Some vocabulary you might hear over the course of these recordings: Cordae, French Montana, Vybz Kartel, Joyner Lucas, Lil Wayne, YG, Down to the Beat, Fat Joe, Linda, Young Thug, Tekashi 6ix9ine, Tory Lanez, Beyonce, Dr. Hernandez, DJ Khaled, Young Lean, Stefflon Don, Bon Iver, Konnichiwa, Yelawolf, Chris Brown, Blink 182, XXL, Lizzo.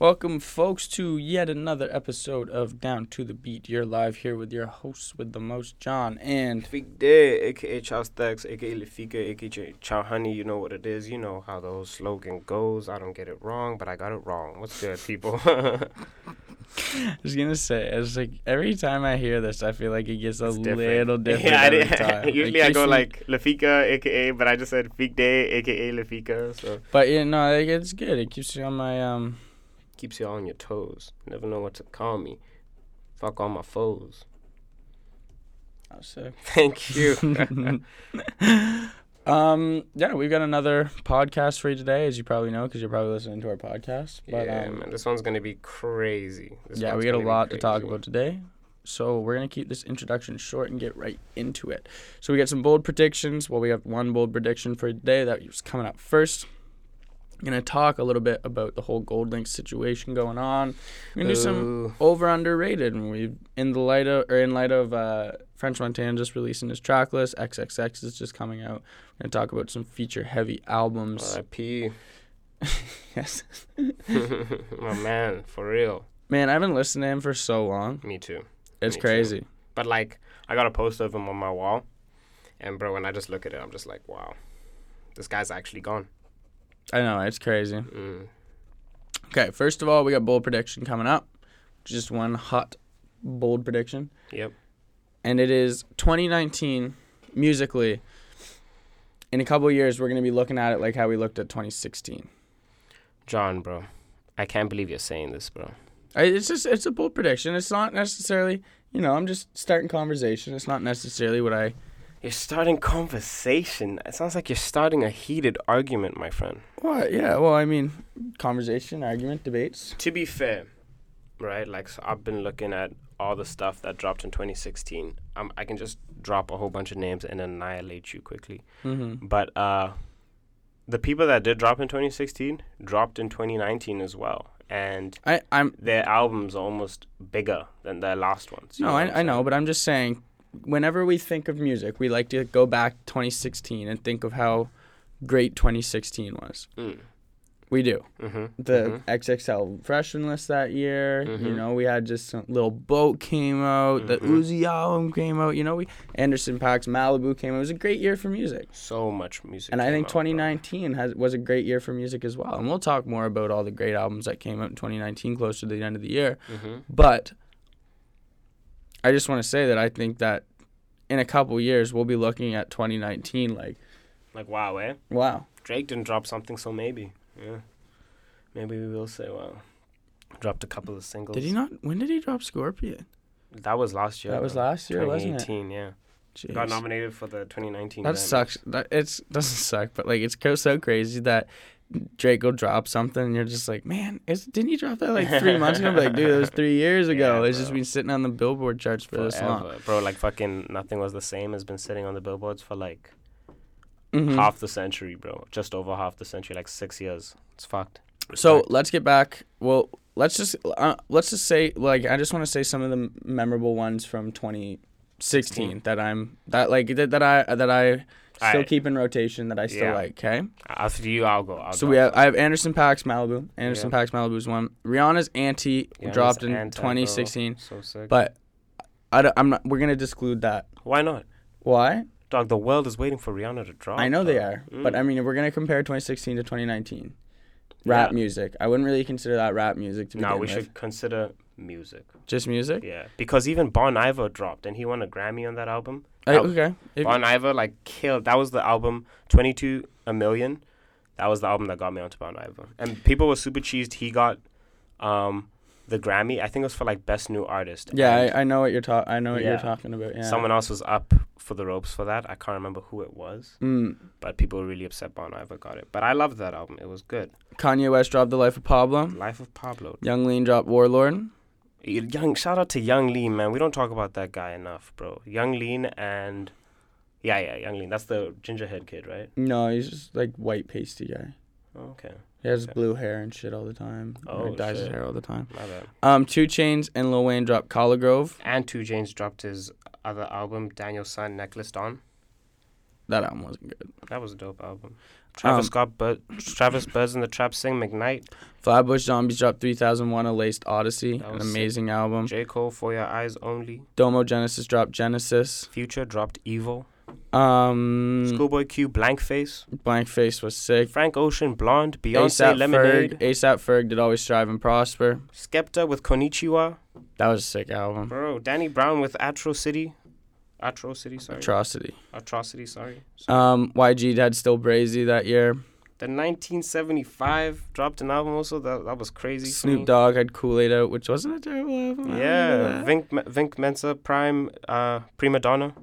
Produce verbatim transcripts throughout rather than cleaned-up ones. Welcome, folks, to yet another episode of Down to the Beat. You're live here with your hosts with the most, John, and... Fik Day, a k a. Chow Stacks, a k a. Lefika, a k a. Chow Honey. You know what it is. You know how the whole slogan goes. I don't get it wrong, but I got it wrong. What's good, people? I was going to say, I was like, every time I hear this, I feel like it gets a it's different. little different yeah, every time. Usually like, I go like Lefika, a k a, but I just said Fik Day, a k a. Lefika. So. But, you know, like, it's good. It keeps you on my... um. Keeps you all on your toes. Never know what to call me. Fuck all my foes. I'll say. Thank you. um. Yeah, we've got another podcast for you today, as you probably know, because you're probably listening to our podcast. But, yeah, um, man, this one's gonna be crazy. This yeah, we got a lot to talk about today, so we're gonna keep this introduction short and get right into it. So we got some bold predictions. Well, we have one bold prediction for today that was coming up first. I'm going to talk a little bit about the whole Gold Link situation going on. We're going to do some over/underrated. And we, in the light of, or in light of uh, French Montana just releasing his track list, X X X is just coming out. We're going to talk about some feature-heavy albums. R I P Yes. My man, for real. Man, I haven't listened to him for so long. Me too. It's Me crazy. Too. But, like, I got a poster of him on my wall. And, bro, when I just look at it, I'm just like, wow. This guy's actually gone. I know, it's crazy. Mm. Okay, first of all, we got bold prediction coming up. Just one hot, bold prediction. Yep. And it is twenty nineteen, musically, in a couple of years, we're going to be looking at it like how we looked at twenty sixteen. John, bro, I can't believe you're saying this, bro. I, it's just, it's a bold prediction. It's not necessarily, you know, I'm just starting conversation. It's not necessarily what I... You're starting conversation. It sounds like you're starting a heated argument, my friend. What? Yeah, well, I mean, conversation, argument, debates. To be fair, right, like, so I've been looking at all the stuff that dropped in twenty sixteen. Um, I can just drop a whole bunch of names and annihilate you quickly. Mm-hmm. But uh, the people that did drop in twenty sixteen dropped in twenty nineteen as well. And I, I'm, their albums are almost bigger than their last ones. No, know I, I know, but I'm just saying... Whenever we think of music, we like to go back to twenty sixteen and think of how great twenty sixteen was. Mm. We do. Mm-hmm. The mm-hmm. X X L Freshman List that year, mm-hmm. you know, we had just some Lil Boat came out, mm-hmm. the Uzi album came out, you know, we Anderson .Paak's Malibu came out. It was a great year for music. So much music. And I think twenty nineteen out, has was a great year for music as well. And we'll talk more about all the great albums that came out in twenty nineteen close to the end of the year. Mm-hmm. But... I just want to say that I think that in a couple years, we'll be looking at twenty nineteen like... Like, wow, eh? Wow. Drake didn't drop something, so maybe. Yeah. Maybe we will say, wow. Dropped a couple of singles. Did he not... When did he drop Scorpion? That was last year. That was last year, wasn't it? twenty eighteen, yeah. Jeez. Got nominated for the twenty nineteen. That event. Sucks. That it's doesn't suck, but, like, it's so crazy that... Drake will drop something, and you're just like, man, is, didn't he drop that like three months ago? I'm like, dude, it was three years ago. Yeah, it's just been sitting on the Billboard charts for Forever. This long. Bro, like fucking Nothing Was the Same has been sitting on the Billboards for like mm-hmm. half the century, bro. Just over half the century, like six years. It's fucked. So right. Let's get back. Well, let's just uh, let's just say, like, I just want to say some of the memorable ones from twenty sixteen mm. that I'm that like that, that I that I. Still I, keep in rotation that I still yeah. like, okay? After you, I'll go. I'll so go. We have, I have Anderson .Paak's Malibu. Anderson yeah. .Paak's Malibu's one. Rihanna's Anti yeah, dropped in anti, twenty sixteen. Bro. So sick. But I don't, I'm not. We're gonna disclude that. Why not? Why? Dog, the world is waiting for Rihanna to drop. I know bro. They are, mm. but I mean, if we're gonna compare twenty sixteen to twenty nineteen. Rap yeah. music. I wouldn't really consider that rap music to be. No, we with. Should consider music. Just music? Yeah. Because even Bon Iver dropped and he won a Grammy on that album. I, that, okay. If Bon Iver, like, killed. That was the album, twenty-two A Million. That was the album that got me onto Bon Iver. And people were super cheesed. He got um, the Grammy. I think it was for, like, Best New Artist. Yeah, I, I know what you're talking I know what yeah. you're talking about. Yeah. Someone else was up for the ropes for that. I can't remember who it was. Mm. But people were really upset Bon Iver got it. But I loved that album. It was good. Kanye West dropped The Life of Pablo. Life of Pablo. Young Lean dropped Warlord. Young, shout out to Young Lean, man. We don't talk about that guy enough, bro. Young Lean and... Yeah, yeah, Young Lean. That's the gingerhead kid, right? No, he's just like white pasty guy. Okay. He has okay. blue hair and shit all the time. Oh, he dyes shit. His hair all the time. My bad. Um, two Chainz and Lil Wayne dropped Collar Grove. And Two Chainz dropped his other album, Daniel Sun, Necklace Dawn. That album wasn't good. That was a dope album. Travis um, Scott, but Travis Buzz and the Trap Sing McKnight. Flatbush Zombies dropped three thousand one A Laced Odyssey, an amazing sick. album. J. Cole, For Your Eyes Only. Domo Genesis dropped Genesis. Future dropped Evil. Um, Schoolboy Q, Blankface. Blankface was sick. Frank Ocean, Blonde. Beyonce, A$AP Lemonade. A$AP Ferg did Always Strive and Prosper. Skepta with Konnichiwa. That was a sick album. Bro, Danny Brown with Atro City. Atro City, sorry. Atrocity. Atrocity, sorry. sorry. Um, Y G had Still Brazy that year. The nineteen seventy-five dropped an album also. That that was crazy. Snoop Dogg had Kool-Aid Out, which wasn't a terrible album. Yeah. Vink, Vink Mensa, Prime, uh, Prima Donna.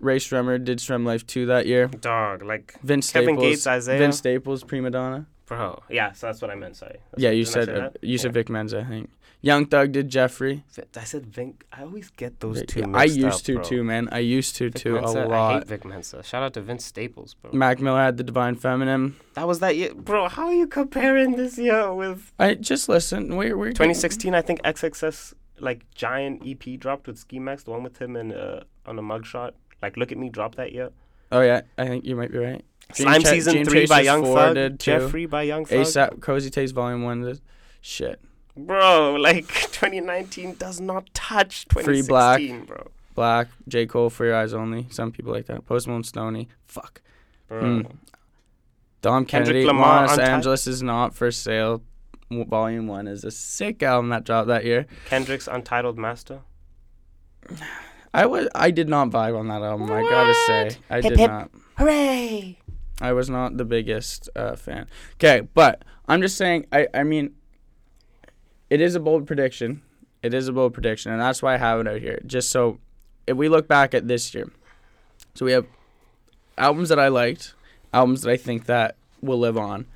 Ray Shremmer did Shrem Life two that year. Dog, like Vince Kevin Staples, Gates, Isaiah. Vince Staples, Prima Donna. Bro, yeah, so that's what I meant, sorry. That's yeah, you said uh, you yeah. said Vic Mensa, I think. Young Thug did Jeffrey. I said Vic. I always get those Vic, two yeah, mixed I used up, to, bro. too, man. I used to, Vic too, Mensa, a lot. I hate Vic Mensa. Shout out to Vince Staples, bro. Mac Miller had The Divine Feminine. That was that year. Bro, how are you comparing this year with... I Just listen. We're, we're twenty sixteen, I think X X S, like, giant E P dropped with Ski Max, the one with him in, uh, on a mugshot. Like, Look At Me dropped that year. Oh, yeah. I think you might be right. Slime Ch- Season Gene three by Young Thug. Jeffrey by Young Thug. ASAP Cozy Taste Volume one. This. Shit. Bro, like, twenty nineteen does not touch twenty sixteen, Free Black, bro. Black, J. Cole, For Your Eyes Only. Some people like that. Post Malone, Stoney. Fuck. Bro. Mm. Dom Kennedy, Lamar, Los Angeles Is Not For Sale. Volume one is a sick album that dropped that year. Kendrick's Untitled Master. I was I did not vibe on that album, what? I gotta say. I hip, did hip. not. Hooray! I was not the biggest uh, fan. Okay, but I'm just saying, I, I mean, it is a bold prediction. It is a bold prediction, and that's why I have it out here. Just so, if we look back at this year, so we have albums that I liked, albums that I think that will live on.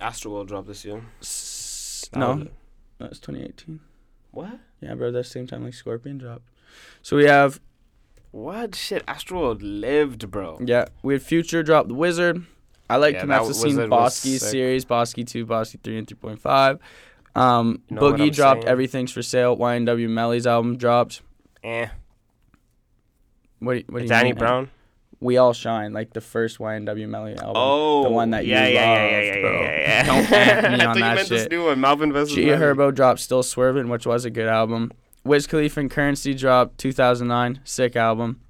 Astroworld dropped this year. S- no, no, that was twenty eighteen. What? Yeah, bro, that's the same time like Scorpion dropped. So we have... What? Shit, Astroworld lived, bro. Yeah, we had Future drop The Wizard. I like yeah, to match the scene Bosky's series, Bosky two, Bosky three, and three point five. Um, you know Boogie dropped saying. Everything's For Sale. Y N W Melly's album dropped. Eh. What do, what do you Danny mean? Brown? We All Shine, like the first Y N W Melly album. Oh. The one that yeah, you yeah, loved, yeah, yeah, yeah, bro. Yeah, yeah, yeah. Don't ask me on that shit. I thought you meant this new one, Malvin versus. G Herbo dropped Still Swervin', which was a good album. Wiz Khalifa and Currency dropped two thousand nine, sick album.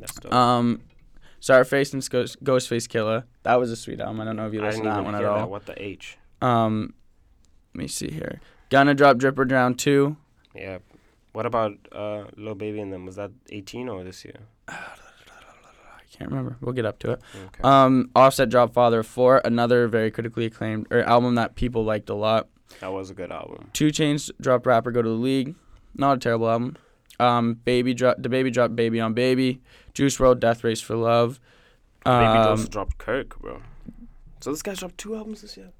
That's dope. Um, Starface and Ghost, Ghostface Killer, that was a sweet album. I don't know if you listened to that one at all. That. What the H? Um, let me see here. Gunna dropped Drip or Drown two. Yeah. What about uh, Lil Baby and them? Was that eighteen or this year? I can't remember. We'll get up to it. Okay. Um, Offset dropped Father of Four, another very critically acclaimed or album that people liked a lot. That was a good album. Two Chainz dropped Rapper Go to the League. Not a terrible album. Um, Baby dropped the Baby dropped Baby on Baby. Juice world Death Race for Love. Um, Baby also dropped Kirk, bro. So this guy's dropped two albums this year.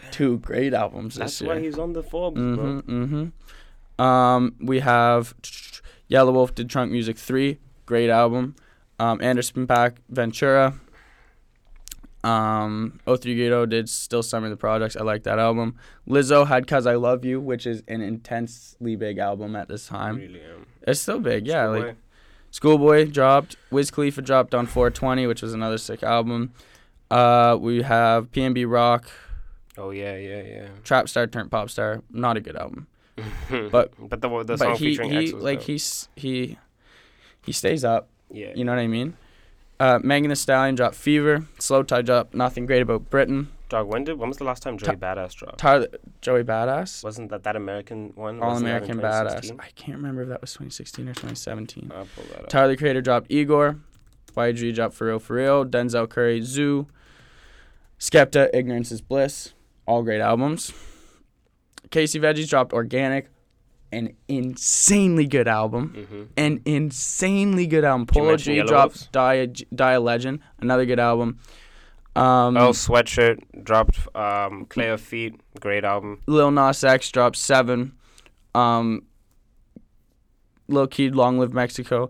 Damn. Two great albums this That's year. That's why he's on the Forbes, mm-hmm, bro. Mm-hmm. Um, we have Yelawolf Wolf did Trunk Music three, great album. Um, Anderson .Paak Ventura. Um, O three Gato did Still Summer the Projects. I like that album. Lizzo had Cause I Love You, which is an intensely big album at this time. Really, um, it's still big, yeah. Schoolboy. Like Schoolboy dropped. Wiz Khalifa dropped on four twenty, which was another sick album. Uh, we have P N B Rock. Oh yeah, yeah, yeah. Trap Star turned Pop Star. Not a good album, but but the, the song but he, featuring he, X was like he's he he stays up. Yeah, you know what I mean. Uh, Megan Thee Stallion dropped Fever. Slow Tie dropped Nothing Great About Britain. Dog, when did when was the last time Joey Ta- Badass dropped? Tyler, Joey Badass? Wasn't that that American one? All American Badass. I can't remember if that was twenty sixteen or twenty seventeen. I'll pull that up. Tyler the Creator dropped Igor. Y G dropped For Real For Real. Denzel Curry, Zoo. Skepta, Ignorance Is Bliss. All great albums. Casey Veggies dropped Organic. An insanely good album. Mm-hmm. An insanely good album. Polo G dropped Die, Die a Legend. Another good album. Um, Earl Sweatshirt dropped um, Clay of Feet. Great album. Lil Nas X dropped Seven. Um, Lil Keed, Long Live Mexico.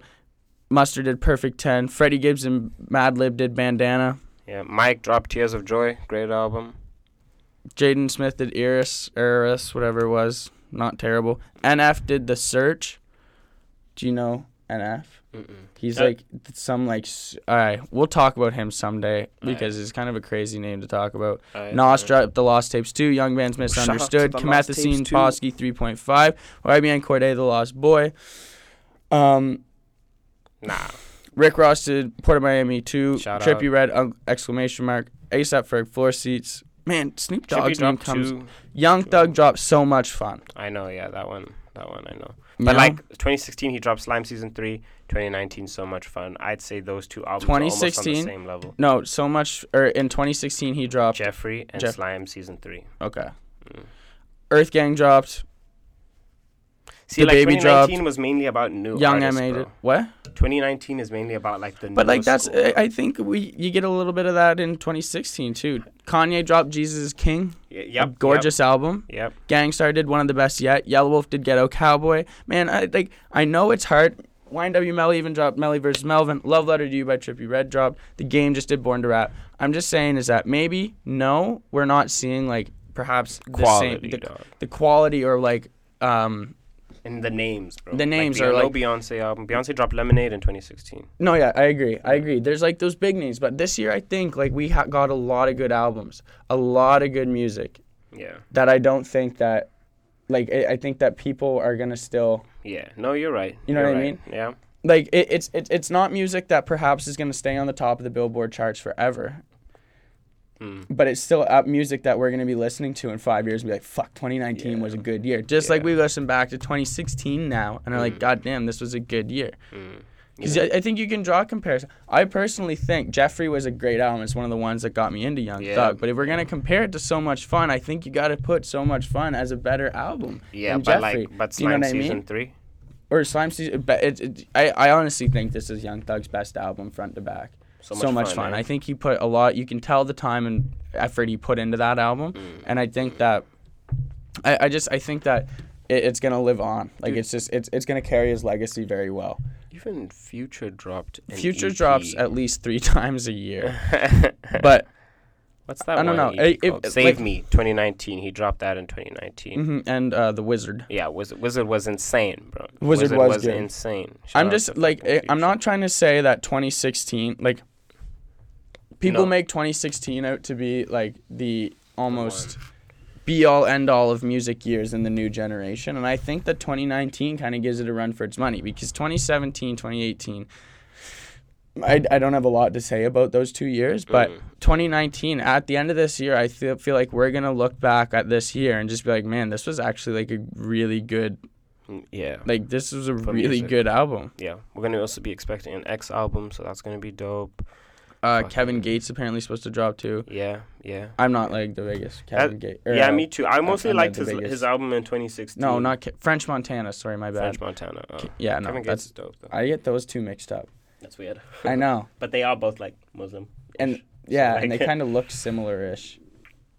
Mustard did Perfect ten. Freddie Gibbs and Madlib did Bandana. Yeah, Mike dropped Tears of Joy. Great album. Jaden Smith did Iris, Iris, whatever it was. Not terrible. N F did The Search. Do you know N F? Mm-mm. He's uh, like some like. All right, we'll talk about him someday because right. it's kind of a crazy name to talk about. Right, Nas right. dropped The Lost Tapes two, Young Man's Misunderstood, Kamathasine Posky three point five, Y B N Cordae The Lost Boy. Um, nah. Rick Ross did Port of Miami two, Trippie Redd um, exclamation mark, ASAP Ferg Floor Seats. Man, Snoop Dogg's name comes. Two, Young two. Thug dropped So Much Fun. I know, yeah, that one, that one I know. But, no. like, twenty sixteen, he dropped Slime Season three. twenty nineteen, So Much Fun. I'd say those two albums are almost on the same level. No, So Much... Or in twenty sixteen, he dropped... Jeffrey and Jeff- Slime Season three. Okay. Mm. Earth Gang dropped. See, the like, baby twenty nineteen dropped. Was mainly about new Young artists, Young M A... What? twenty nineteen is mainly about, like, the new But, like, that's... School. I think we you get a little bit of that in twenty sixteen, too. Kanye dropped Jesus Is King. Y- yep. A gorgeous yep. album. Yep. Gangstar did One of the Best Yet. Yelawolf Wolf did Ghetto Cowboy. Man, I like, I know it's hard... Y N W Melly even dropped Melly versus. Melvin. Love Letter to You by Trippie Redd dropped. The Game just did Born to Rap. I'm just saying is that maybe, no, we're not seeing, like, perhaps quality, the, same, the, the quality or, like... um And the names, bro. The names like, are, like... No Beyonce album. Beyonce dropped Lemonade in twenty sixteen. No, yeah, I agree. I agree. There's, like, those big names. But this year, I think, like, we ha- got a lot of good albums. A lot of good music. Yeah. That I don't think that... Like, I think that people are going to still... Yeah. No, you're right. You know you're what right. I mean? Yeah. Like, it, it's it, it's not music that perhaps is going to stay on the top of the Billboard charts forever. Mm. But it's still music that we're going to be listening to in five years and be like, fuck, twenty nineteen yeah. was a good year. Just yeah. like we listen back to twenty sixteen now and are mm. like, God damn, this was a good year. Because mm. yeah. I, I think you can draw a comparison. I personally think Jeffrey was a great album. It's one of the ones that got me into Young yeah. Thug. But if we're going to compare it to So Much Fun, I think you got to put So Much Fun as a better album yeah, than but Jeffrey. Like, but Slime you know Season I mean? three? Or Slime Season... But it, it, I, I honestly think this is Young Thug's best album front to back. So Much, so much Fun. fun. Eh? I think he put a lot... You can tell the time and effort he put into that album. Mm. And I think that... I, I just... I think that it, it's going to live on. Like, Dude. it's just... It's it's going to carry his legacy very well. Even Future dropped an Future E P. Drops at least three times a year. But... What's that I don't one know. It, it, Save like, Me, twenty nineteen. He dropped that in twenty nineteen. Mm-hmm. And uh, The Wizard. Yeah, Wizard, Wizard was insane, bro. Wizard, Wizard was, was insane. Shout I'm just, like, it, I'm not trying to say that twenty sixteen, like... People no. make twenty sixteen out to be, like, the almost be-all, end-all of music years in the new generation. And I think that twenty nineteen kind of gives it a run for its money. Because twenty seventeen, twenty eighteen, I, I don't have a lot to say about those two years. But mm. twenty nineteen, at the end of this year, I feel, feel like we're going to look back at this year and just be like, man, this was actually, like, a really good... Yeah. Like, this was a for really music. Good album. Yeah. We're going to also be expecting an X album, so that's going to be dope. Uh, Kevin Gates apparently supposed to drop too. Yeah, yeah. I'm not like the biggest Kevin Gates. Yeah, no, me too. I mostly I'm liked his biggest. his album in twenty sixteen. No, not Ke- French Montana. Sorry, my bad. French Montana. Oh. Ke- yeah, no, Kevin Gates is dope though. I get those two mixed up. That's weird. I know. But they are both like Muslim. And yeah, so, like, and they kind of look similar-ish.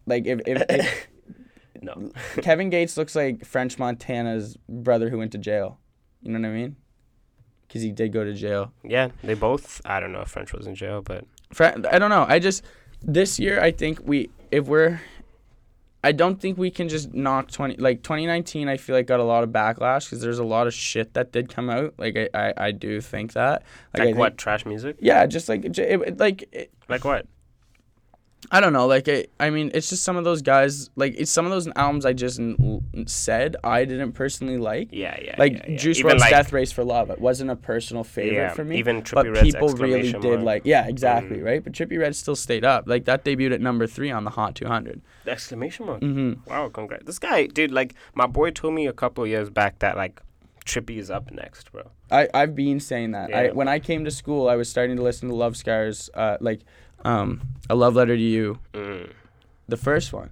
Like if if, if no, Kevin Gates looks like French Montana's brother who went to jail. You know what I mean? Because he did go to jail. Yeah, they both. I don't know if French was in jail, but Fran- I don't know. I just this year I think we if we're I don't think we can just knock twenty like twenty nineteen. I feel like got a lot of backlash because there's a lot of shit that did come out. Like I, I, I do think that like, like I think, what trash music? Yeah, just like it, it, like it, like what? I don't know. Like it, I mean, it's just some of those guys. Like it's some of those albums I just n- said I didn't personally like. Yeah, yeah. Like yeah, yeah. Juice even W R Lds like, Death Race for Love. It wasn't a personal favorite yeah, for me. Even Trippie Redd's exclamation mark. But people really did like. Yeah, exactly. Mm. Right. But Trippie Redd still stayed up. Like that debuted at number three on the Hot two hundred. The exclamation mark. Mm-hmm. Wow, congrats. This guy, dude. Like my boy told me a couple of years back that like. Trippie is up next, bro. I, I've been saying that. Yeah. I when I came to school, I was starting to listen to Love Scars, uh, like um, A Love Letter to You, mm. the first one.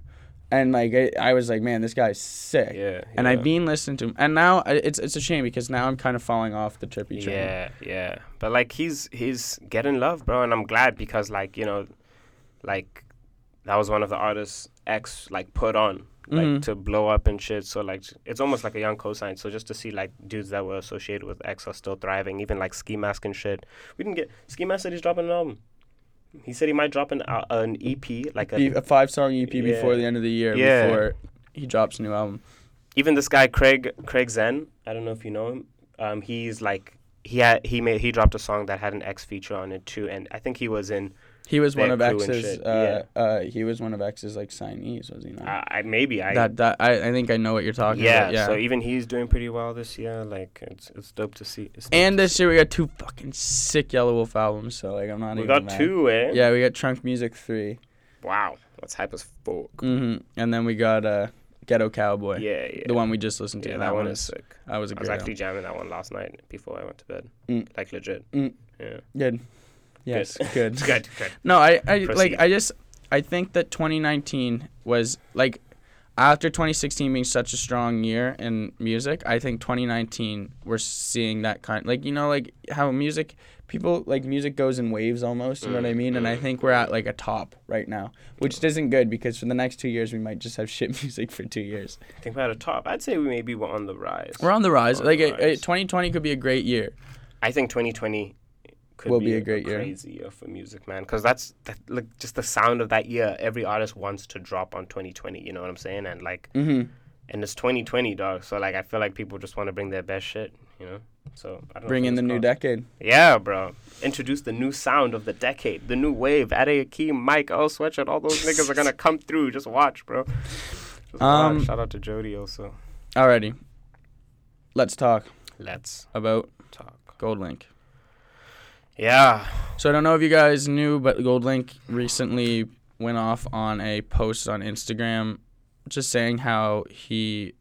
And, like, I, I was like, man, this guy's sick. Yeah, yeah. And I've been listening to him. And now it's it's a shame because now I'm kind of falling off the Trippie train. Yeah, yeah. But, like, he's, he's getting love, bro. And I'm glad because, like, you know, like, that was one of the artists X, like, put on. Like, mm-hmm. to blow up and shit. So, like, it's almost like a young cosign. So, just to see, like, dudes that were associated with X are still thriving. Even, like, Ski Mask and shit. We didn't get... Ski Mask said he's dropping an album. He said he might drop an uh, an E P. Like a, a five-song E P yeah. before the end of the year. Yeah. Before he drops a new album. Even this guy, Craig Craig Zen. I don't know if you know him. Um, he's, like... he had he made he dropped a song that had an X feature on it too, and I think he was in. He was one of X's. Uh, yeah. uh, he was one of X's like signees, was he not? Uh, I, maybe I. That, that I, I think I know what you're talking yeah, about. Yeah. So even he's doing pretty well this year. Like it's it's dope to see. Dope and to this see. year we got two fucking sick Yellow Wolf albums. So like I'm not we even. We got mad. two, eh? Yeah, we got Trunk Music three. Wow, that's hype as fuck. Mm-hmm. And then we got uh, Ghetto Cowboy. Yeah, yeah. The one we just listened to. Yeah, that, that one is sick. I was. A I was actually album. jamming that one last night before I went to bed. Mm. Like legit. Mm. Yeah. Good. Yes, good. Good. good, good. No, I, I like I just I think that twenty nineteen was like after twenty sixteen being such a strong year in music, I think twenty nineteen we're seeing that kind like you know like how music people like music goes in waves almost, you mm, know what I mean? Mm. And I think we're at like a top right now, which isn't good because for the next two years we might just have shit music for two years. I think we're at a top. I'd say we maybe were on the rise. We're on the rise. On like the rise. A, a twenty twenty could be a great year. I think twenty twenty Could will be, be a great a year. Crazy year for music, man, because that's that, like just the sound of that year. Every artist wants to drop on twenty twenty. You know what I'm saying? And like, mm-hmm. and it's twenty twenty, dog. So like, I feel like people just want to bring their best shit. You know? So I don't bring know in the called. new decade. Yeah, bro. Introduce the new sound of the decade, the new wave. Ade Akeem, Mike, O Sweatshirt, all those niggas are gonna come through. Just watch, bro. Just um, watch. Shout out to Jody also. Alrighty, let's talk. Let's about talk Gold Link. Yeah. So I don't know if you guys knew, but Gold Link recently went off on a post on Instagram just saying how he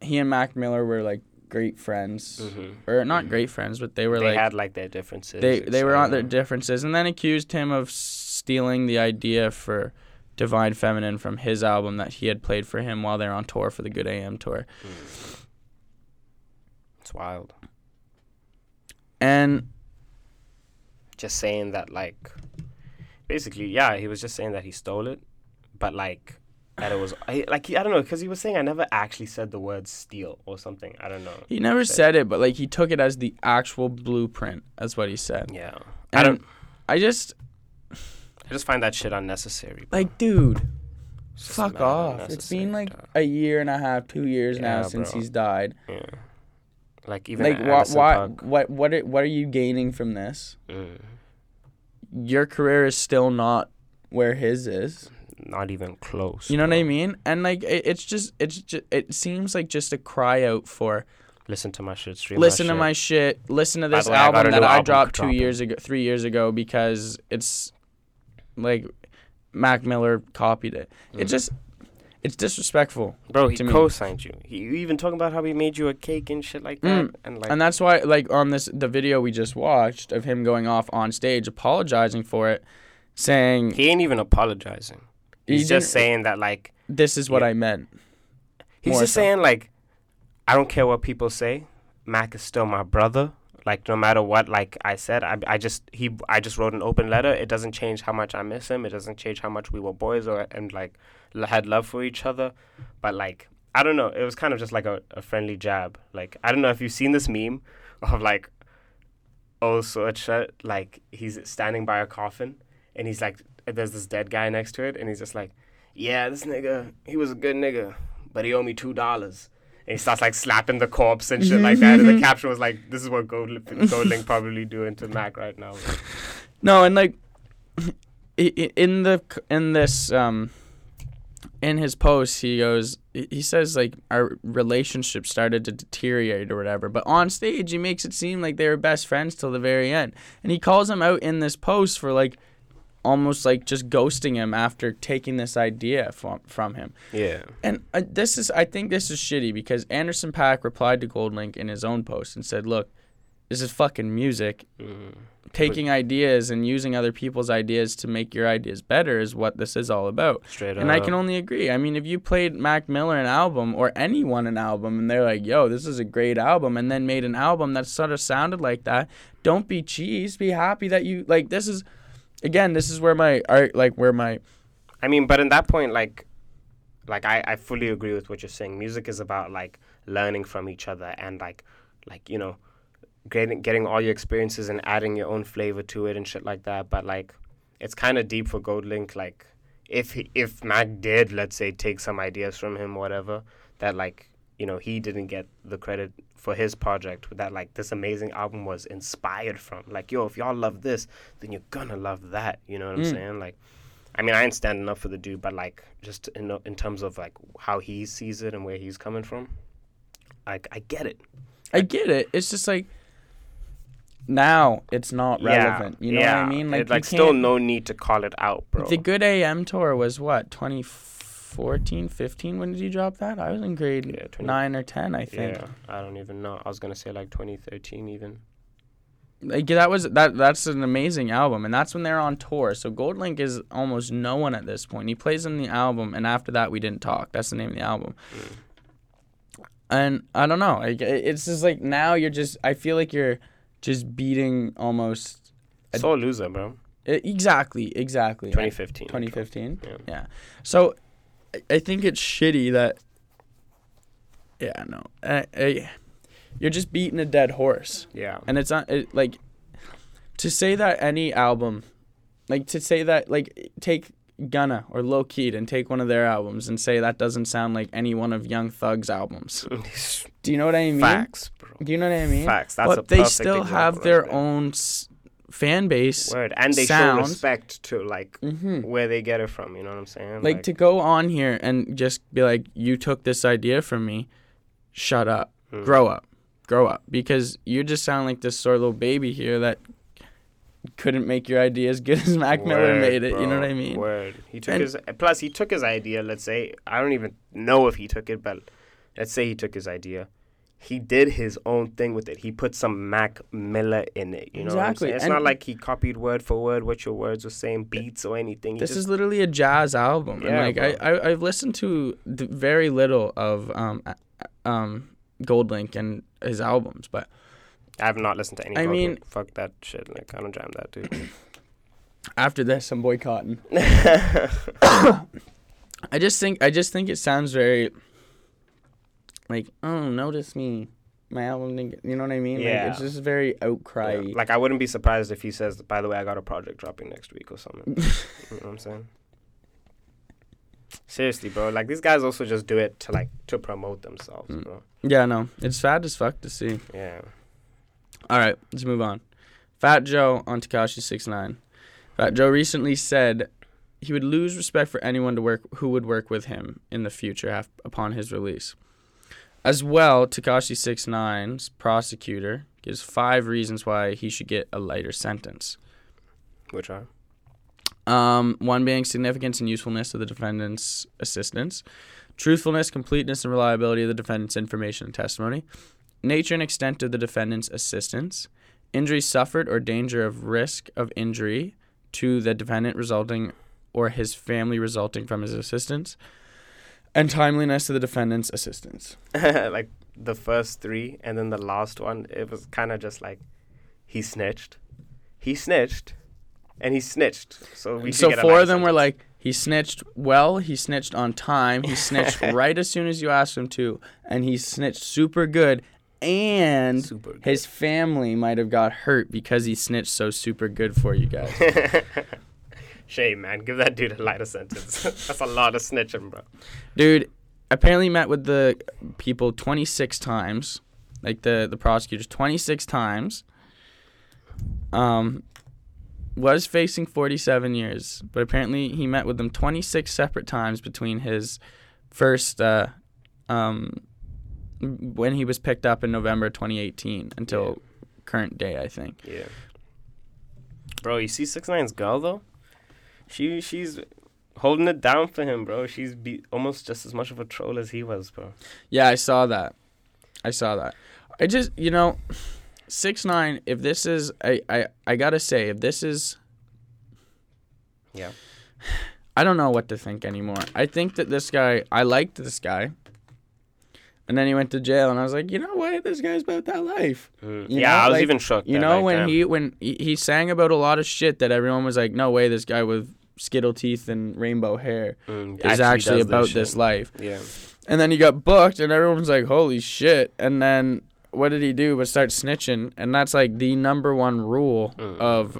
he and Mac Miller were like great friends. Mm-hmm. Or not mm-hmm. great friends, but they were they like... They had like their differences. They, they were on their differences. And then accused him of stealing the idea for Divine Feminine from his album that he had played for him while they were on tour for the Good A M tour. Mm. It's wild. And just saying that, like, basically, yeah, he was just saying that he stole it, but like that it was I, like he, I don't know because he was saying I never actually said the word steal or something. I don't know. He never said it, but like he took it as the actual blueprint. That's what he said. Yeah, and I don't. I just, I just find that shit unnecessary. Bro. Like, dude, fuck off! It's been like a year and a half, two years yeah, now since bro. he's died. Yeah. Like even like why why what what are, what are you gaining from this? Mm. Your career is still not where his is. Not even close. You know bro. what I mean? And like it, it's just it's just, it seems like just a cry out for listen to my shit, stream. Listen my to shit. my shit. Listen to this way, album I that I album dropped two years ago, three years ago because it's like Mac Miller copied it. Mm. It just. It's disrespectful, bro. He co-signed you. He even talking about how he made you a cake and shit like that, mm. and like. And that's why, like, on this the video we just watched of him going off on stage, apologizing for it, saying he ain't even apologizing. He's just saying that like this is what yeah. I meant. He's just so. saying like, I don't care what people say. Mac is still my brother. Like no matter what, like I said, I I just he I just wrote an open letter. It doesn't change how much I miss him. It doesn't change how much we were boys or and like. had love for each other, but like I don't know, it was kind of just like a, a friendly jab. Like I don't know if you've seen this meme of like oh so shirt, like he's standing by a coffin and he's like there's this dead guy next to it and he's just like yeah this nigga he was a good nigga but he owed me two dollars, and he starts like slapping the corpse and shit like that, and the caption was like this is what Gold Link probably doing to Mac right now. No, and like in the in this um in his post, he goes, he says, like, our relationship started to deteriorate or whatever. But on stage, he makes it seem like they were best friends till the very end. And he calls him out in this post for, like, almost, like, just ghosting him after taking this idea from, from him. Yeah. And uh, this is, I think this is shitty because Anderson .Paak replied to Gold Link in his own post and said, look, this is fucking music. Mm. Taking but, ideas and using other people's ideas to make your ideas better is what this is all about. Straight up. And I can only agree. I mean, if you played Mac Miller an album or anyone an album and they're like, yo, this is a great album, and then made an album that sort of sounded like that, don't be cheesed. Be happy that you, like, this is, again, this is where my art, like, where my. I mean, but in that point, like, like I, I fully agree with what you're saying. Music is about, like, learning from each other and, like, like, you know, Getting, getting all your experiences and adding your own flavor to it and shit like that, but like it's kind of deep for Gold Link. Like if he, if Mac did, let's say, take some ideas from him, whatever, that like you know, he didn't get the credit for his project that, like, this amazing album was inspired from. Like, yo, if y'all love this, then you're gonna love that. You know what mm. I'm saying? Like, I mean, I ain't standing up for the dude, but, like, just in in terms of, like, how he sees it and where he's coming from, like, I get it. I get it. It's just, like, now it's not relevant. Yeah, you know yeah. what I mean? Like, it, like still no need to call it out, bro. The Good A M Tour was, what, twenty-four? fourteen, fifteen, when did you drop that? I was in grade yeah, nine or ten, I think. Yeah, I don't even know. I was going to say like twenty thirteen even. Like that was that that's an amazing album, and that's when they're on tour. So Gold Link is almost no one at this point. He plays in the album, and after that we didn't talk. That's the name of the album. Mm. And I don't know. Like, it's just like now you're just I feel like you're just beating almost a, so loser, bro. Exactly, exactly. twenty fifteen. twenty fifteen. Yeah. yeah. So I think it's shitty that, yeah, no, I, I, you're just beating a dead horse. Yeah. And it's not, it, like, to say that any album, like, to say that, like, take Gunna or Low Key and take one of their albums and say that doesn't sound like any one of Young Thug's albums. Do you know what I mean? Facts, bro. Do you know what I mean? Facts, that's but a perfect example. But they still have their right own s- fan base word, and they sound. Show respect to like mm-hmm. where they get it from, you know what I'm saying? Like, like to go on here and just be like, you took this idea from me, shut up, mm. grow up, grow up, because you just sound like this sore little baby here that couldn't make your idea as good as Mac Miller made it, bro. You know what I mean? Word. He took and, his plus he took his idea, let's say, I don't even know if he took it, but let's say he took his idea. He did his own thing with it. He put some Mac Miller in it. You know exactly. what I'm saying? It's and not like he copied word for word what your words were saying, beats or anything. He this just... is literally a jazz album. Yeah, and like I, I, I've listened to very little of um, um, Gold Link and his albums, but I have not listened to any. I Gold mean, Link. Fuck that shit. Like, I don't jam that, dude. After this, I'm boycotting. I just think I just think it sounds very. Like, oh, notice me. My album didn't get, you know what I mean? Yeah. Like, it's just very outcry. Yeah. Like, I wouldn't be surprised if he says, by the way, I got a project dropping next week or something. You know what I'm saying? Seriously, bro. Like, these guys also just do it to, like, to promote themselves, bro. Yeah, no. It's sad as fuck to see. Yeah. All right, let's move on. Fat Joe on Tekashi six nine. Fat Joe recently said he would lose respect for anyone to work who would work with him in the future af- upon his release. As well, Tekashi six nine's prosecutor gives five reasons why he should get a lighter sentence. Which are? Um, one being significance and usefulness of the defendant's assistance, truthfulness, completeness, and reliability of the defendant's information and testimony, nature and extent of the defendant's assistance, injury suffered or danger of risk of injury to the defendant resulting or his family resulting from his assistance, and timeliness to the defendant's assistance. Like, the first three, and then the last one, it was kind of just like, he snitched, he snitched, and he snitched. So we so four of them were like, he snitched well, he snitched on time, he snitched right as soon as you asked him to, and he snitched super good, and super good. His family might have got hurt because he snitched so super good for you guys. Shame, man. Give that dude a lighter sentence. That's a lot of snitching, bro. Dude, apparently met with the people twenty-six times, like the, the prosecutors, twenty-six times. Um, was facing forty-seven years, but apparently he met with them twenty-six separate times between his first, uh, um, when he was picked up in November twenty eighteen until yeah. current day, I think. Yeah. Bro, you see six nine's girl, though? She she's holding it down for him, bro. She's be almost just as much of a troll as he was, bro. Yeah, I saw that. I saw that. I just, you know, six nine. If this is, I, I, I gotta say, if this is, yeah, I don't know what to think anymore. I think that this guy, I liked this guy, and then he went to jail, and I was like, you know what, this guy's about that life. Mm. Yeah, know? I was like, even shocked. You know, like, when damn. he when he, he sang about a lot of shit that everyone was like, no way, this guy with skittle teeth and rainbow hair mm, is actually, actually about this, this life. Yeah. And then he got booked, and everyone's like, holy shit. And then what did he do but start snitching? And that's like the number one rule mm. of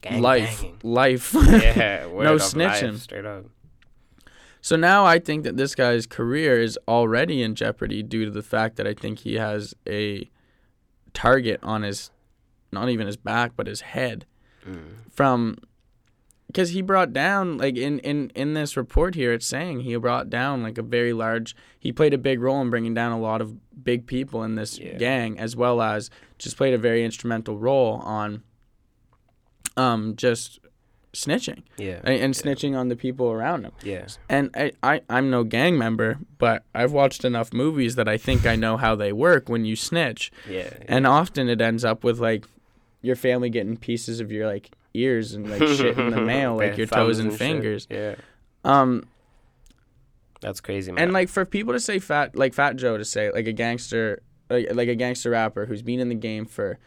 gang life. Banging. Life. Yeah, no snitching. Life, straight up. So now I think that this guy's career is already in jeopardy due to the fact that I think he has a target on his, not even his back, but his head. Mm. From, because he brought down, like in, in, in this report here, it's saying he brought down like a very large, he played a big role in bringing down a lot of big people in this yeah. gang, as well as just played a very instrumental role on um just snitching yeah and, and yeah. snitching on the people around him. Yes. And I, I I'm no gang member, but I've watched enough movies that I think I know how they work when you snitch. Yeah, yeah. And often it ends up with like your family getting pieces of your like ears and like shit in the mail, like your toes and, and fingers. Shit. Yeah. Um That's crazy, man. And like for people to say fat like Fat Joe to say like a gangster like, like a gangster rapper who's been in the game for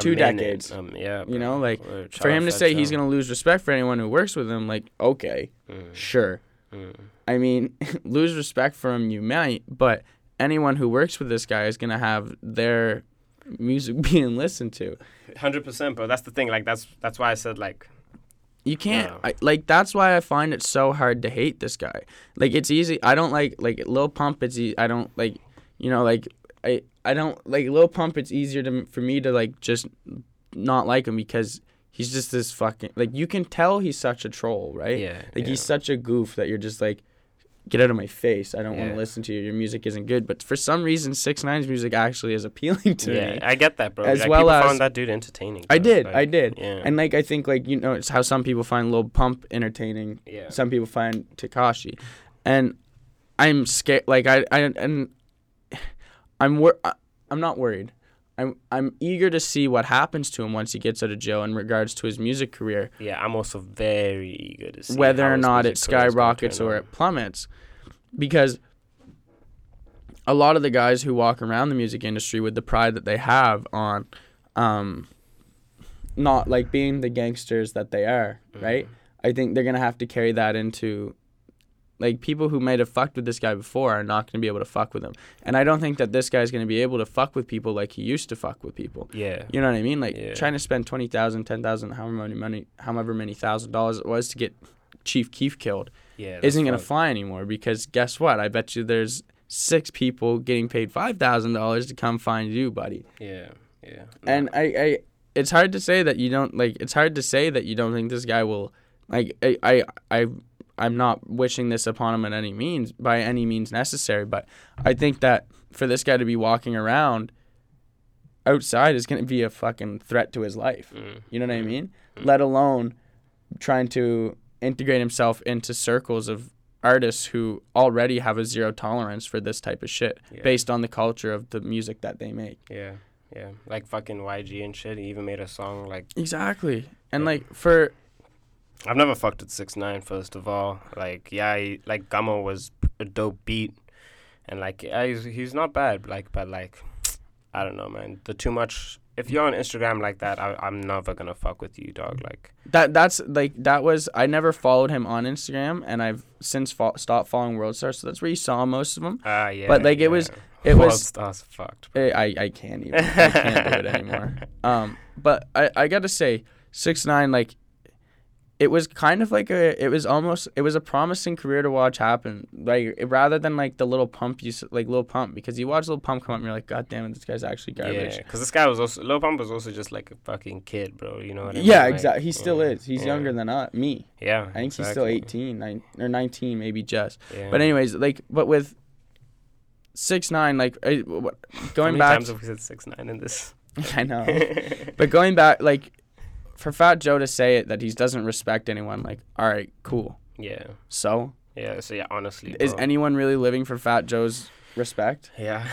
two a decades um, yeah, you know, like for him to say Joe. He's gonna lose respect for anyone who works with him, like okay mm. sure mm. I mean lose respect for him you might, but anyone who works with this guy is gonna have their music being listened to one hundred percent, bro. That's the thing, like that's that's why I said like you can't yeah. I, like that's why I find it so hard to hate this guy. Like it's easy. I don't like like Lil Pump. It's e- I don't like you know like I I don't like Lil Pump. It's easier to for me to like just not like him because he's just this fucking like you can tell he's such a troll, right? Yeah. Like yeah. he's such a goof that you're just like, get out of my face. I don't yeah. want to listen to you. Your music isn't good. But for some reason, six nine's music actually is appealing to yeah, me. Yeah, I get that, bro. As like, well people as, found that dude entertaining. Bro. I did. Like, I did. Yeah. And, like, I think, like, you know, it's how some people find Lil Pump entertaining. Yeah. Some people find Tekashi. And I'm scared. Like, I, I, and I'm, wor- I'm not worried. I'm I'm eager to see what happens to him once he gets out of jail in regards to his music career. Yeah, I'm also very eager to see whether or not it skyrockets or it plummets, because a lot of the guys who walk around the music industry with the pride that they have on, um, not like being the gangsters that they are, mm-hmm. right? I think they're gonna have to carry that into. Like, people who might have fucked with this guy before are not going to be able to fuck with him. And I don't think that this guy's going to be able to fuck with people like he used to fuck with people. Yeah. You know what I mean? Like, yeah. trying to spend twenty thousand dollars, ten thousand dollars, however many, money, however many thousand dollars it was to get Chief Keef killed yeah, isn't going to fly anymore, because guess what? I bet you there's six people getting paid five thousand dollars to come find you, buddy. Yeah, yeah. And I, I, it's hard to say that you don't, like, it's hard to say that you don't think this guy will, like, I, I, I I'm not wishing this upon him in any means, by any means necessary, but I think that for this guy to be walking around outside is going to be a fucking threat to his life. Mm. You know what I mean? Mm. Let alone trying to integrate himself into circles of artists who already have a zero tolerance for this type of shit yeah. based on the culture of the music that they make. Yeah, yeah. Like fucking Y G and shit. He even made a song like... Exactly. And yeah. like for... I've never fucked with six nine, first of all. Like, yeah, he, like, Gummo was a dope beat. And, like, yeah, he's, he's not bad, like, but, like, I don't know, man. The too much... If you're on Instagram like that, I, I'm never going to fuck with you, dog. Like that. That's, like, that was... I never followed him on Instagram, and I've since fo- stopped following World Stars, so that's where you saw most of them. Ah, uh, yeah. But, like, yeah. it was... It World was, Stars fucked. It, I, I can't even. I can't do it anymore. Um, But I, I got to say, six nine, like... It was kind of like a, it was almost, it was a promising career to watch happen. Like, rather than like the Lil Pump, you, like Lil Pump, because you watch Lil Pump come up and you're like, God damn it, this guy's actually garbage. Yeah, because this guy was also, Lil Pump was also just like a fucking kid, bro. You know what I mean? Yeah, exactly. Like, he still yeah, is. He's yeah. younger than uh, me. Yeah. I think exactly. he's still eighteen, nine, or nineteen, maybe just. Yeah. But, anyways, like, but with six nine, like, I, what, going How many back. Times have we said six nine in this? I know. But going back, like, for Fat Joe to say it that he doesn't respect anyone, like, all right, cool. Yeah. So? Yeah, so yeah, honestly. Is bro. anyone really living for Fat Joe's respect? Yeah.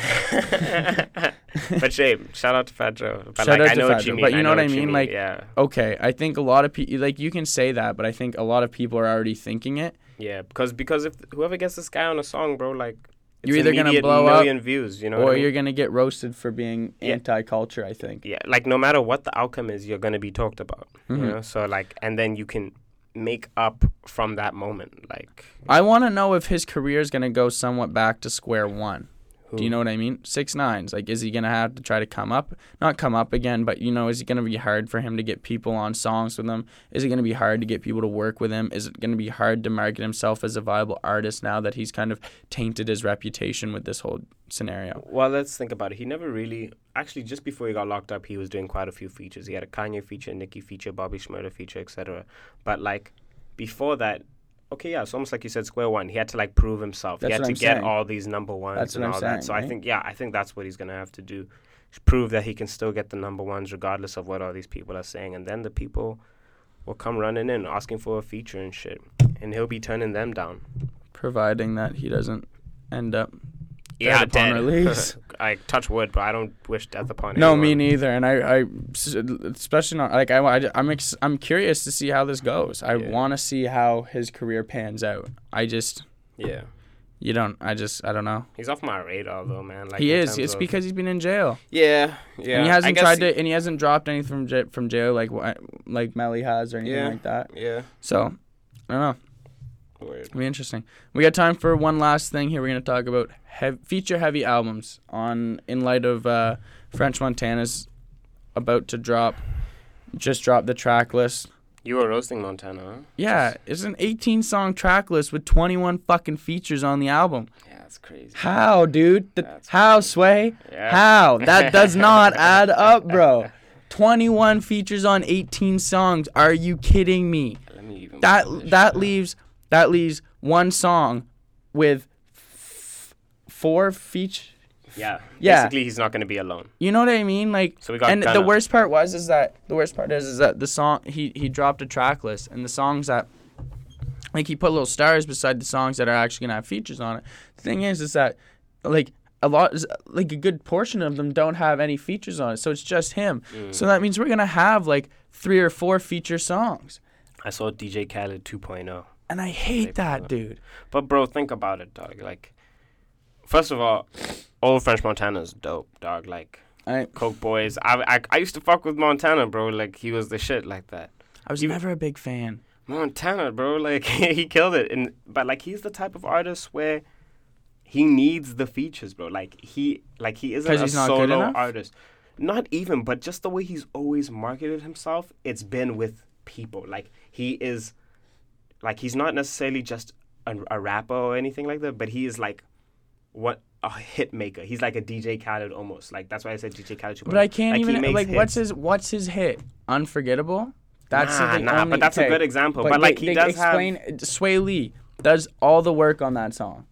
But shame, shout out to Fat Joe. But shout like, out I to know Fat what you Joe, mean. But you I know what I mean? mean? Like, yeah. okay, I think a lot of people, like, you can say that, but I think a lot of people are already thinking it. Yeah, because because if whoever gets this guy on a song, bro, like, it's you're either gonna blow up, views, you know, or I mean? You're gonna get roasted for being yeah. anti-culture. I think. Yeah, like no matter what the outcome is, you're gonna be talked about. Mm-hmm. You know, so like, and then you can make up from that moment. Like, I want to know if his career is gonna go somewhat back to square one. Who? Do you know what I mean? six nines. Like, is he going to have to try to come up? Not come up again, but, you know, is it going to be hard for him to get people on songs with him? Is it going to be hard to get people to work with him? Is it going to be hard to market himself as a viable artist now that he's kind of tainted his reputation with this whole scenario? Well, let's think about it. He never really... Actually, just before he got locked up, he was doing quite a few features. He had a Kanye feature, Nicki feature, Bobby Shmurda feature, et cetera. But, like, before that... Okay, yeah, it's almost like you said, square one. He had to, like, prove himself. That's he had to I'm get saying. all these number ones that's and all saying, that. So right? I think, yeah, I think that's what he's going to have to do. Prove that he can still get the number ones regardless of what all these people are saying. And then the people will come running in asking for a feature and shit. And he'll be turning them down. Providing that he doesn't end up... Yeah, upon release. I touch wood, but I don't wish death upon anyone. No, me neither. And I, I especially not like I, I I'm ex- I'm curious to see how this goes. I yeah. want to see how his career pans out. I just yeah, you don't. I just I don't know. He's off my radar though, man. Like he is. It's of... because he's been in jail. Yeah, yeah. And he hasn't tried he... to, and he hasn't dropped anything from j- from jail like like Melly has or anything yeah. like that. Yeah. So I don't know. Weird. It'll be interesting. We got time for one last thing here. We're going to talk about hev- feature-heavy albums on in light of uh, French Montana's about to drop. Just dropped the track list. You were roasting Montana, huh? Yeah, it's an eighteen-song track list with twenty-one fucking features on the album. Yeah, that's crazy. How, dude? The, how, crazy. Sway? Yeah. How? That does not add up, bro. twenty-one features on eighteen songs. Are you kidding me? Let me even that that leaves... That leaves one song with f- four features. Yeah. yeah. Basically, he's not going to be alone. You know what I mean? Like, so we got and Gunna. the worst part was is that the worst part is is that the song he, he dropped a track list and the songs that like he put little stars beside the songs that are actually going to have features on it. The thing is is that like a lot like a good portion of them don't have any features on it, so it's just him. Mm. So that means we're going to have like three or four feature songs. I saw D J Khaled two point oh. And I hate that, dude. But, bro, think about it, dog. Like, first of all, old French Montana's dope, dog. Like, I, Coke Boys. I, I I used to fuck with Montana, bro. Like, he was the shit like that. I was you, never a big fan. Montana, bro. Like, he killed it. And But, like, he's the type of artist where he needs the features, bro. Like, he, like, he isn't a solo artist. Not even, but just the way he's always marketed himself, it's been with people. Like, he is... Like, he's not necessarily just a, a rapper or anything like that, but he is, like, what a hit maker. He's like a D J Khaled almost. Like, that's why I said D J Khaled. But I can't like, even, like, hits. what's his what's his hit? Unforgettable? That's nah, the nah, only, but that's okay. a good example. But, but like, they, he does explain, have... Sway Lee does all the work on that song.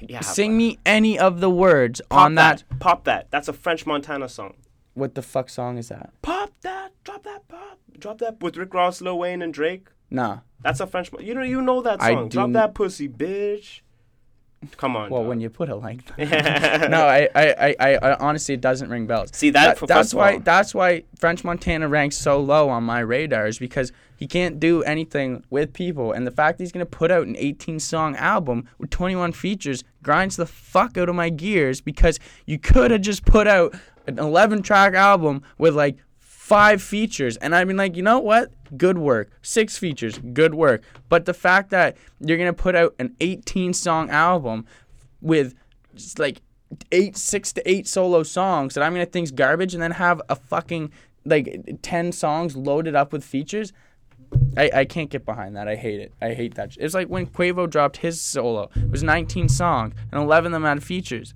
Yeah. Sing but... me any of the words Pop on that. that. Pop that. That's a French Montana song. What the fuck song is that? Pop that. Drop that. Pop. Drop that. With Rick Ross, Lil Wayne, and Drake. Nah. That's a French... You know you know that song. Drop that pussy, bitch. Come on. Well, dog. When you put it like that. No, I, I, I, I honestly, it doesn't ring bells. See, that, that for that's why all. That's why French Montana ranks so low on my radar is because he can't do anything with people. And the fact that he's going to put out an eighteen-song album with twenty-one features grinds the fuck out of my gears because you could have just put out an eleven-track album with, like, five features, and I mean, like, you know what? Good work. Six features, good work. But the fact that you're gonna put out an eighteen-song album with just like eight, six to eight solo songs that I'm gonna think's garbage, and then have a fucking like ten songs loaded up with features, I, I can't get behind that. I hate it. I hate that. It's like when Quavo dropped his solo. It was nineteen songs, and eleven of them had features.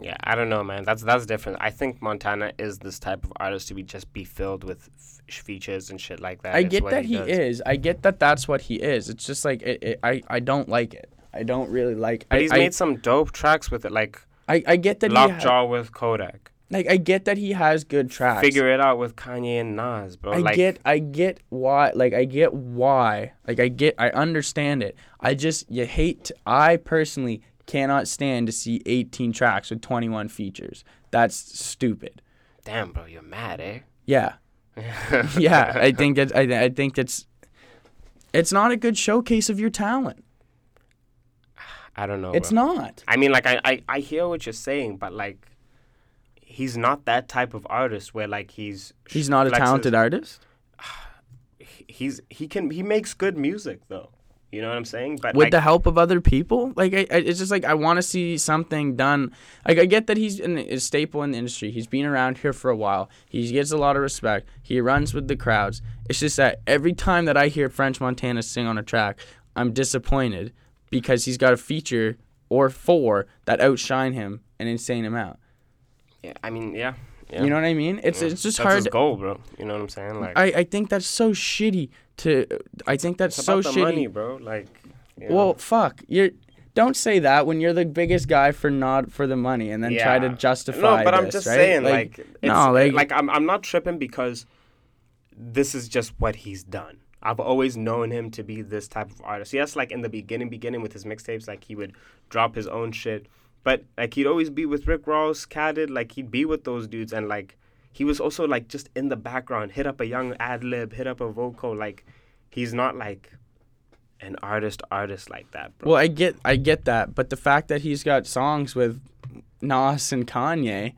Yeah, I don't know, man. That's that's different. I think Montana is this type of artist to be just be filled with f- features and shit like that. I get that he, he is. I get that that's what he is. It's just like it, it, I I don't like it. I don't really like. But I, he's I, made some dope tracks with it, like I, I get that Lockjaw ha- with Kodak. Like I get that he has good tracks. Figure It Out with Kanye and Nas, bro. I like, get I get why. Like I get why. Like I get I understand it. I just you hate. To, I personally. Cannot stand to see eighteen tracks with twenty-one features. That's stupid. Damn, bro, you're mad, eh? Yeah, yeah. I think it's. I, I think it's. It's not a good showcase of your talent. I don't know. It's bro. not. I mean, like I, I, I, hear what you're saying, but like, he's not that type of artist where like he's. He's not flexes. a talented artist. He's he can he makes good music though. You know what I'm saying? But with I, the help of other people? Like, I, I, it's just like I want to see something done. Like, I get that he's an, a staple in the industry. He's been around here for a while. He gets a lot of respect. He runs with the crowds. It's just that every time that I hear French Montana sing on a track, I'm disappointed because he's got a feature or four that outshine him an insane amount. Yeah, I mean, yeah. Yeah. You know what I mean? It's yeah. it's just that's hard. That's his goal, bro. You know what I'm saying? Like, I, I think that's so shitty to. I think that's it's so about the shitty, money, bro. Like, you know. Well, fuck. You're don't say that when you're the biggest guy for not for the money, and then yeah. try to justify. No, but this, I'm just right? saying, like, like it's, no, like, like I'm I'm not tripping because this is just what he's done. I've always known him to be this type of artist. Yes, like in the beginning, beginning with his mixtapes, like he would drop his own shit. But, like, he'd always be with Rick Ross, Khaled, like, he'd be with those dudes. And, like, he was also, like, just in the background, hit up a young ad-lib, hit up a vocal. Like, he's not, like, an artist artist like that, bro. Well, I get I get that. But the fact that he's got songs with Nas and Kanye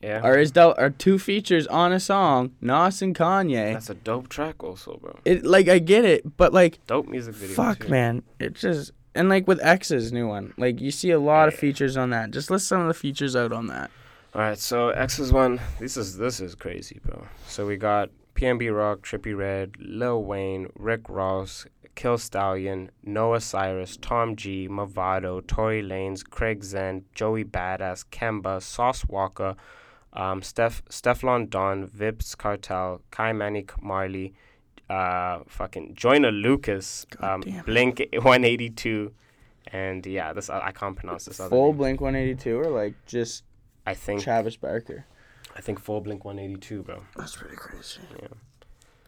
yeah, or is there, are two features on a song, Nas and Kanye. That's a dope track also, bro. It Like, I get it, but, like, dope music video fuck, too. Man. It just... And, like, with X's new one, like, you see a lot right. of features on that. Just list some of the features out on that. All right, so X's one, this is this is crazy, bro. So we got P N B Rock, Trippie Redd, Lil Wayne, Rick Ross, Kill Stallion, Noah Cyrus, Tom G, Movado, Tory Lanez, Craig Zan, Joey Badass, Kemba, Sauce Walker, um, Steph, Stefflon Don, Vybz Kartel, Kai Manic Marley, Uh, fucking Joyner Lucas, um, Blink one eighty-two, and yeah, this I, I can't pronounce this. Other full name. Blink one eighty-two or like just I think Travis Barker. I think full Blink one eighty-two, bro. That's pretty crazy. Yeah,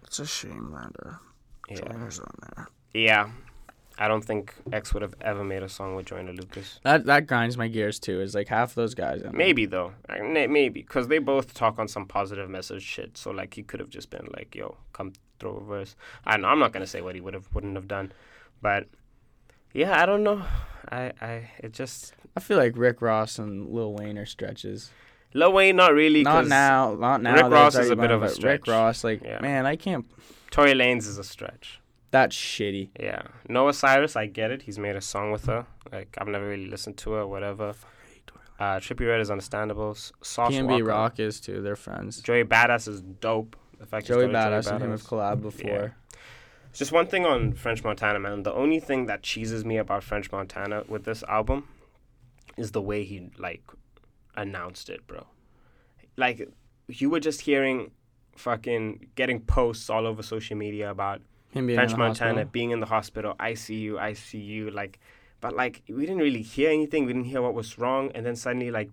it's a shame that uh, yeah. Joyner's on there. Yeah, I don't think X would have ever made a song with Joyner Lucas. That that grinds my gears too. Is like half those guys. Maybe them. though, I mean, maybe because they both talk on some positive message shit. So like he could have just been like, "Yo, come." Throw a verse. I know I'm not gonna say what he would have wouldn't have done, but yeah, I don't know. I I it just I feel like Rick Ross and Lil Wayne are stretches. Lil Wayne not really. Not now. Not now. Rick Ross is a bit of a stretch. Rick Ross, like yeah. man, I can't. Tory Lanez is a stretch. That's shitty. Yeah, Noah Cyrus, I get it. He's made a song with her. Like I've never really listened to her. Whatever. Uh, Trippie Redd is understandable. Sauce P N B Rock is too. They're friends. Joey Badass is dope. Joey Badass and him have collabed before. Yeah. Just one thing on French Montana, man. The only thing that cheeses me about French Montana with this album is the way he, like, announced it, bro. Like, you were just hearing fucking getting posts all over social media about French Montana being in the hospital, I C U, I C U, like, but, like, we didn't really hear anything. We didn't hear what was wrong, and then suddenly, like,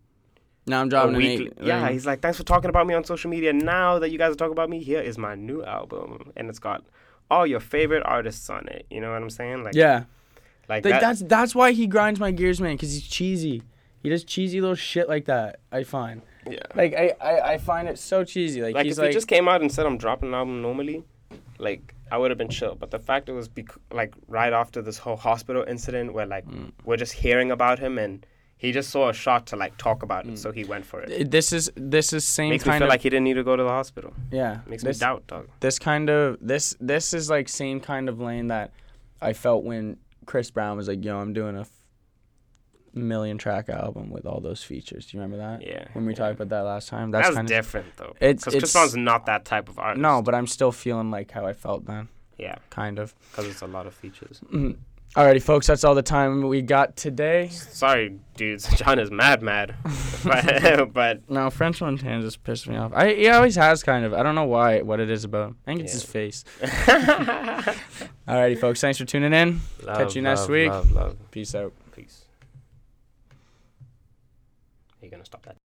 now I'm dropping an eight. Yeah, like, he's like, thanks for talking about me on social media. Now that you guys are talking about me, here is my new album. And it's got all your favorite artists on it. You know what I'm saying? Like, yeah. Like, like that, that's that's why he grinds my gears, man, because he's cheesy. He does cheesy little shit like that, I find. Yeah. Like, I, I, I find it so cheesy. Like, like he's if like, he just came out and said, I'm dropping an album normally, like, I would have been chill. But the fact it was, bec- like, right after this whole hospital incident where, like, mm. we're just hearing about him and... He just saw a shot to, like, talk about it, mm. so he went for it. This is this is same Makes kind of... Makes me feel like he didn't need to go to the hospital. Yeah. Makes this, me doubt, dog. This kind of... This this is, like, same kind of lane that I felt when Chris Brown was like, yo, I'm doing a f- million-track album with all those features. Do you remember that? Yeah. When we yeah. talked about that last time? That's that was kind different, of, though. Because Chris Brown's not that type of artist. No, but I'm still feeling, like, how I felt then. Yeah. Kind of. Because it's a lot of features. Mm-hmm. Alrighty, folks, that's all the time we got today. Sorry, dudes. John is mad, mad. but, but no, French Montana just pissed me off. I He always has, kind of. I don't know why, what it is about. I think yeah. it's his face. Alrighty, folks, thanks for tuning in. Love, Catch you next love, week. Love, love. Peace out. Peace. Are you going to stop that?